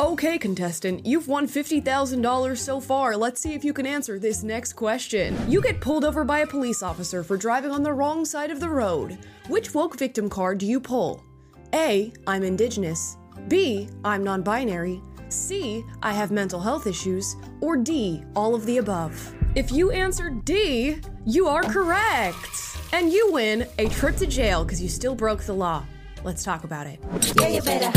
Okay, contestant, you've won $50,000 so far. Let's see if you can answer this next question. You get pulled over by a police officer for driving on the wrong side of the road. Which woke victim card do you pull? A. I'm indigenous. B. I'm non-binary. C. I have mental health issues. Or D. All of the above. If you answered D, you are correct. And you win a trip to jail because you still broke the law. Let's talk about it. Yeah, you better.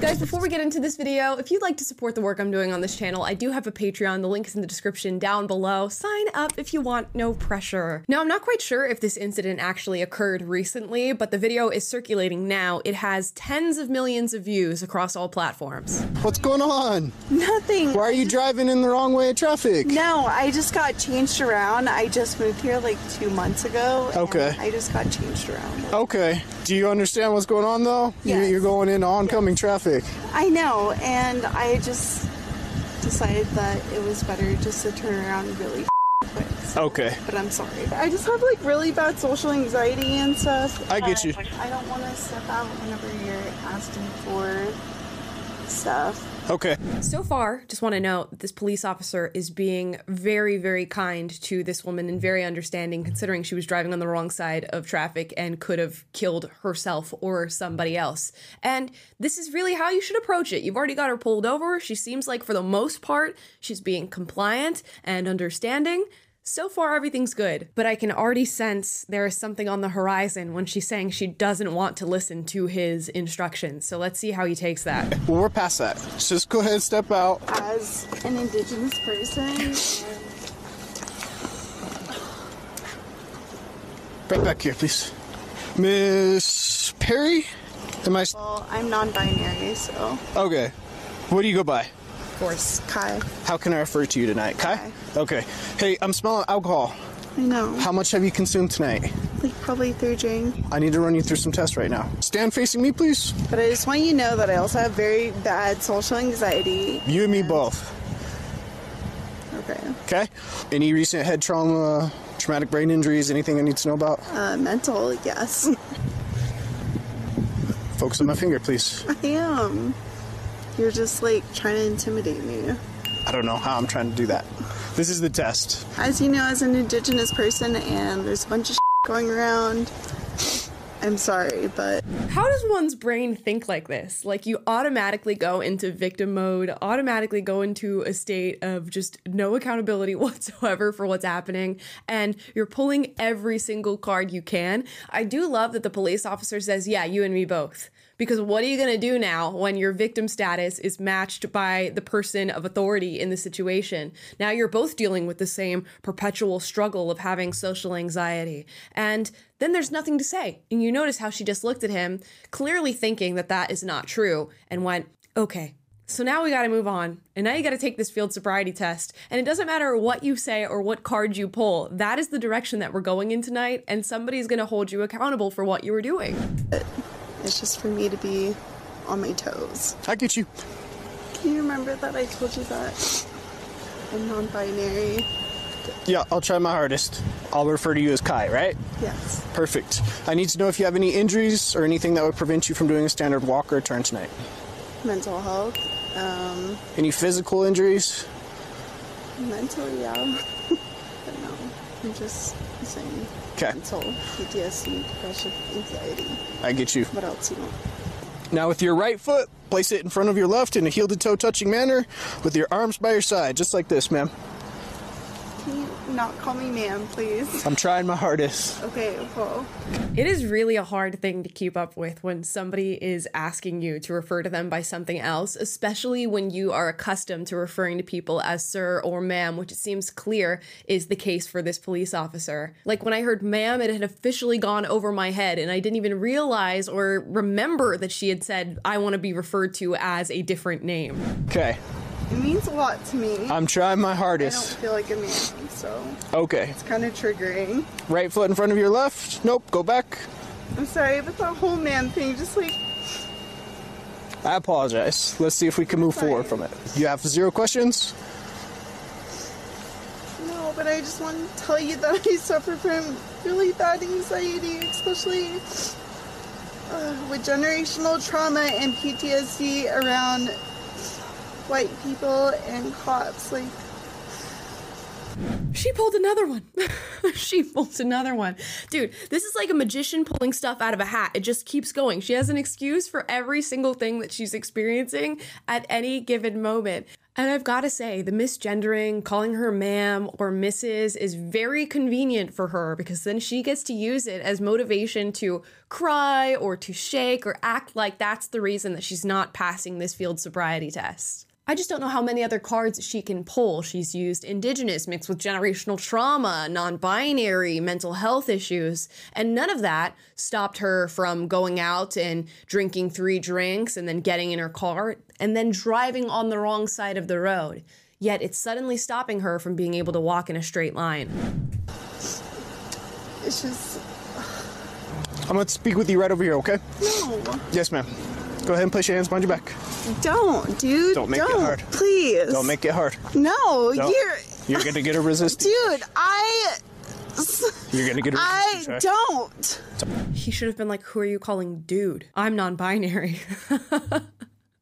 Guys, before we get into this video, if you'd like to support the work I'm doing on this channel, I do have a Patreon. The link is in the description down below. Sign up if you want, no pressure. Now, I'm not quite sure if this incident actually occurred recently, but the video is circulating now. It has tens of millions of views across all platforms. What's going on? Nothing. Why are you driving in the wrong way of traffic? No, I just got changed around. I just moved here like 2 months ago. Okay. I just got changed around. Okay. Do you understand what's going on though? Yes. You're going into oncoming traffic. I know, and I just decided that it was better just to turn around really quick. So, okay. But I'm sorry. I just have like really bad social anxiety and stuff. I get you. I don't want to step out whenever you're asking for stuff. Okay. So far, just want to note that this police officer is being very, very kind to this woman and very understanding, considering she was driving on the wrong side of traffic and could have killed herself or somebody else. And this is really how you should approach it. You've already got her pulled over. She seems like, for the most part, she's being compliant and understanding. So far, everything's good, but I can already sense there is something on the horizon when she's saying she doesn't want to listen to his instructions. So let's see how he takes that. Well, we're past that. Just go ahead and step out. As an indigenous person... Right back here, please. Miss Perry? Am I... Well, I'm non-binary, so... Okay. What do you go by? Of course, Kai. How can I refer to you tonight? Kai? Okay. Hey, I'm smelling alcohol. I know. How much have you consumed tonight? Like probably 3 drinks. I need to run you through some tests right now. Stand facing me, please. But I just want you to know that I also have very bad social anxiety. You and me both. Okay. Okay? Any recent head trauma, traumatic brain injuries, anything I need to know about? Mental, yes. Focus on my finger, please. I am. You're just, like, trying to intimidate me. I don't know how I'm trying to do that. This is the test. As you know, as an indigenous person, and there's a bunch of going around, I'm sorry, but... How does one's brain think like this? Like, you automatically go into victim mode, automatically go into a state of just no accountability whatsoever for what's happening, and you're pulling every single card you can. I do love that the police officer says, yeah, you and me both. Because what are you going to do now when your victim status is matched by the person of authority in the situation? Now you're both dealing with the same perpetual struggle of having social anxiety. And then there's nothing to say. And you notice how she just looked at him, clearly thinking that that is not true, and went, okay. So now we got to move on. And now you got to take this field sobriety test. And it doesn't matter what you say or what card you pull. That is the direction that we're going in tonight. And somebody's going to hold you accountable for what you were doing. It's just for me to be on my toes. I get you. Can you remember that I told you that I'm non-binary? Yeah, I'll try my hardest. I'll refer to you as Kai, right? Yes. Perfect. I need to know if you have any injuries or anything that would prevent you from doing a standard walk or turn tonight. Mental health. Any physical injuries? Mentally, yeah. But no, I'm just saying. Okay. Mental, PTSD, depression, anxiety. I get you. What else you want? Now with your right foot, place it in front of your left in a heel to toe touching manner with your arms by your side, just like this, ma'am. Can you not call me ma'am, please? I'm trying my hardest. Okay, well. It is really a hard thing to keep up with when somebody is asking you to refer to them by something else, especially when you are accustomed to referring to people as sir or ma'am, which it seems clear is the case for this police officer. Like when I heard ma'am, it had officially gone over my head and I didn't even realize or remember that she had said, I want to be referred to as a different name. Okay. It means a lot to me. I'm trying my hardest. I don't feel like a man, so... Okay. It's kind of triggering. Right foot in front of your left. Nope, go back. I'm sorry, but that whole man thing just like... I apologize. Let's see if we can move forward from it. You have 0 questions? No, but I just want to tell you that I suffer from really bad anxiety, especially with generational trauma and PTSD around white people and cops. Like, she pulled another one. She pulled another one. Dude, this is like a magician pulling stuff out of a hat. It just keeps going. She has an excuse for every single thing that she's experiencing at any given moment. And I've got to say, the misgendering, calling her ma'am or Mrs. is very convenient for her, because then she gets to use it as motivation to cry or to shake or act like that's the reason that she's not passing this field sobriety test. I just don't know how many other cards she can pull. She's used indigenous mixed with generational trauma, non-binary, mental health issues, and none of that stopped her from going out and drinking 3 drinks and then getting in her car and then driving on the wrong side of the road. Yet it's suddenly stopping her from being able to walk in a straight line. It's just... I'm going to speak with you right over here, okay? No. Yes, ma'am. Go ahead and place your hands behind your back. Don't, dude. Don't make it hard. Please. Don't make it hard. No, you're going to get a resistance. Dude, you're going to get a resistance. I don't. He should have been like, who are you calling dude? I'm non-binary.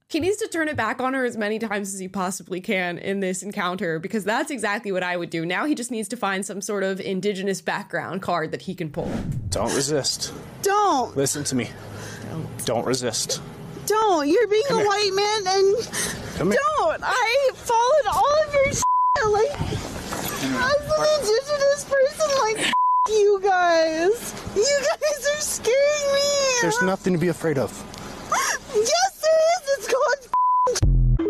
He needs to turn it back on her as many times as he possibly can in this encounter, because that's exactly what I would do. Now he just needs to find some sort of indigenous background card that he can pull. Don't resist. Don't. Listen to me. Don't resist. Don't. You're being a white man and don't. I followed all of your shit. Like, as an indigenous person, like, you guys. You guys are scaring me. There's nothing to be afraid of. Yes, there is. It's called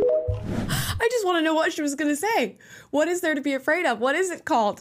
I just want to know what she was going to say. What is there to be afraid of? What is it called?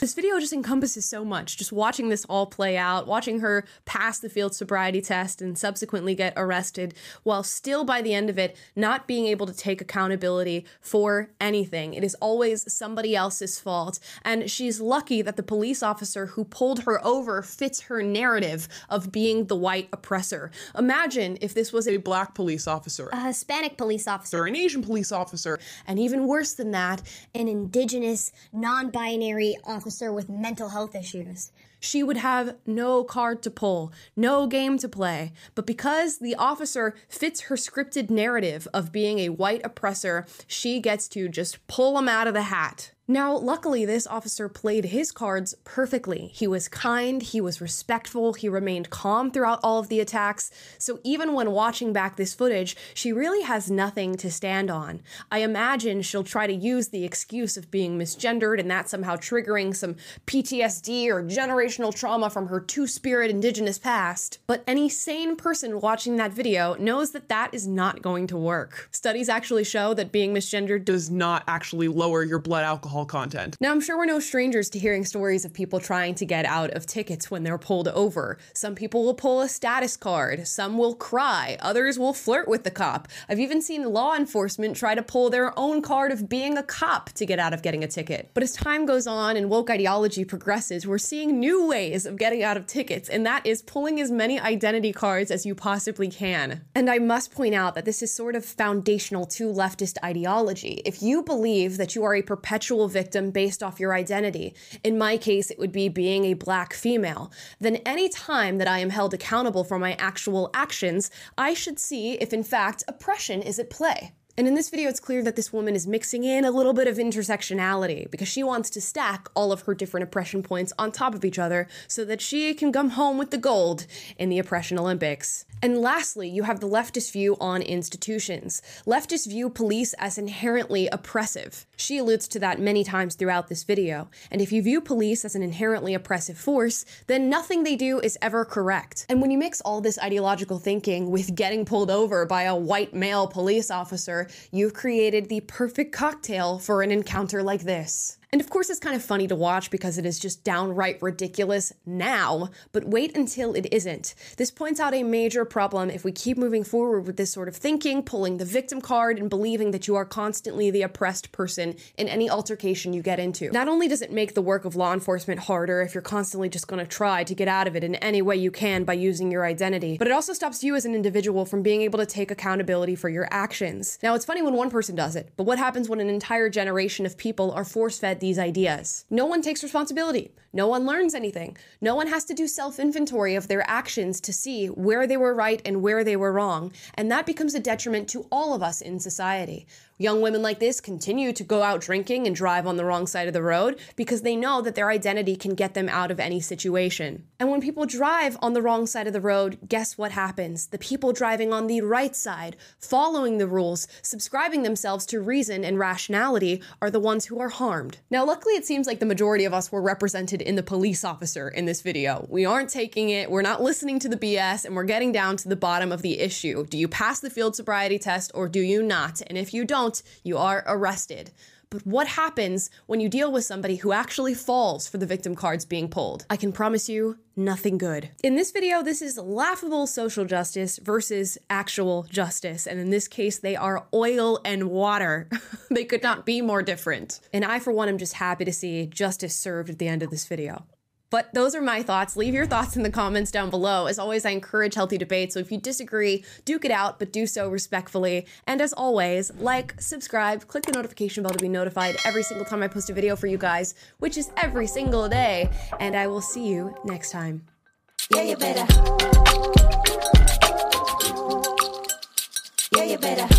This video just encompasses so much. Just watching this all play out, watching her pass the field sobriety test and subsequently get arrested, while still by the end of it, not being able to take accountability for anything. It is always somebody else's fault. And she's lucky that the police officer who pulled her over fits her narrative of being the white oppressor. Imagine if this was a black police officer, a Hispanic police officer, an Asian police officer, and even worse than that, an indigenous, non-binary officer with mental health issues. She would have no card to pull, no game to play. But because the officer fits her scripted narrative of being a white oppressor, she gets to just pull him out of the hat. Now, luckily, this officer played his cards perfectly. He was kind, he was respectful, he remained calm throughout all of the attacks. So even when watching back this footage, she really has nothing to stand on. I imagine she'll try to use the excuse of being misgendered and that somehow triggering some PTSD or generational trauma from her two-spirit indigenous past. But any sane person watching that video knows that that is not going to work. Studies actually show that being misgendered does not actually lower your blood alcohol content. Now, I'm sure we're no strangers to hearing stories of people trying to get out of tickets when they're pulled over. Some people will pull a status card, some will cry, others will flirt with the cop. I've even seen law enforcement try to pull their own card of being a cop to get out of getting a ticket. But as time goes on and woke ideology progresses, we're seeing new ways of getting out of tickets, and that is pulling as many identity cards as you possibly can. And I must point out that this is sort of foundational to leftist ideology. If you believe that you are a perpetual victim based off your identity, in my case it would be being a black female, then any time that I am held accountable for my actual actions, I should see if in fact oppression is at play. And in this video, it's clear that this woman is mixing in a little bit of intersectionality, because she wants to stack all of her different oppression points on top of each other so that she can come home with the gold in the oppression Olympics. And lastly, you have the leftist view on institutions. Leftists view police as inherently oppressive. She alludes to that many times throughout this video. And if you view police as an inherently oppressive force, then nothing they do is ever correct. And when you mix all this ideological thinking with getting pulled over by a white male police officer, you've created the perfect cocktail for an encounter like this. And of course, it's kind of funny to watch because it is just downright ridiculous now, but wait until it isn't. This points out a major problem if we keep moving forward with this sort of thinking, pulling the victim card, and believing that you are constantly the oppressed person in any altercation you get into. Not only does it make the work of law enforcement harder if you're constantly just going to try to get out of it in any way you can by using your identity, but it also stops you as an individual from being able to take accountability for your actions. Now, it's funny when one person does it, but what happens when an entire generation of people are force-fed these ideas. No one takes responsibility. No one learns anything. No one has to do self-inventory of their actions to see where they were right and where they were wrong. And that becomes a detriment to all of us in society. Young women like this continue to go out drinking and drive on the wrong side of the road because they know that their identity can get them out of any situation. And when people drive on the wrong side of the road, guess what happens? The people driving on the right side, following the rules, subscribing themselves to reason and rationality are the ones who are harmed. Now, luckily, it seems like the majority of us were represented in the police officer in this video. We aren't taking it, we're not listening to the BS, and we're getting down to the bottom of the issue. Do you pass the field sobriety test or do you not? And if you don't, you are arrested. But what happens when you deal with somebody who actually falls for the victim cards being pulled? I can promise you, nothing good. In this video, this is laughable social justice versus actual justice. And in this case, they are oil and water. They could not be more different. And I, for one, am just happy to see justice served at the end of this video. But those are my thoughts. Leave your thoughts in the comments down below. As always, I encourage healthy debate. So if you disagree, duke it out, but do so respectfully. And as always, like, subscribe, click the notification bell to be notified every single time I post a video for you guys, which is every single day. And I will see you next time. Yeah, you better. Yeah, you better.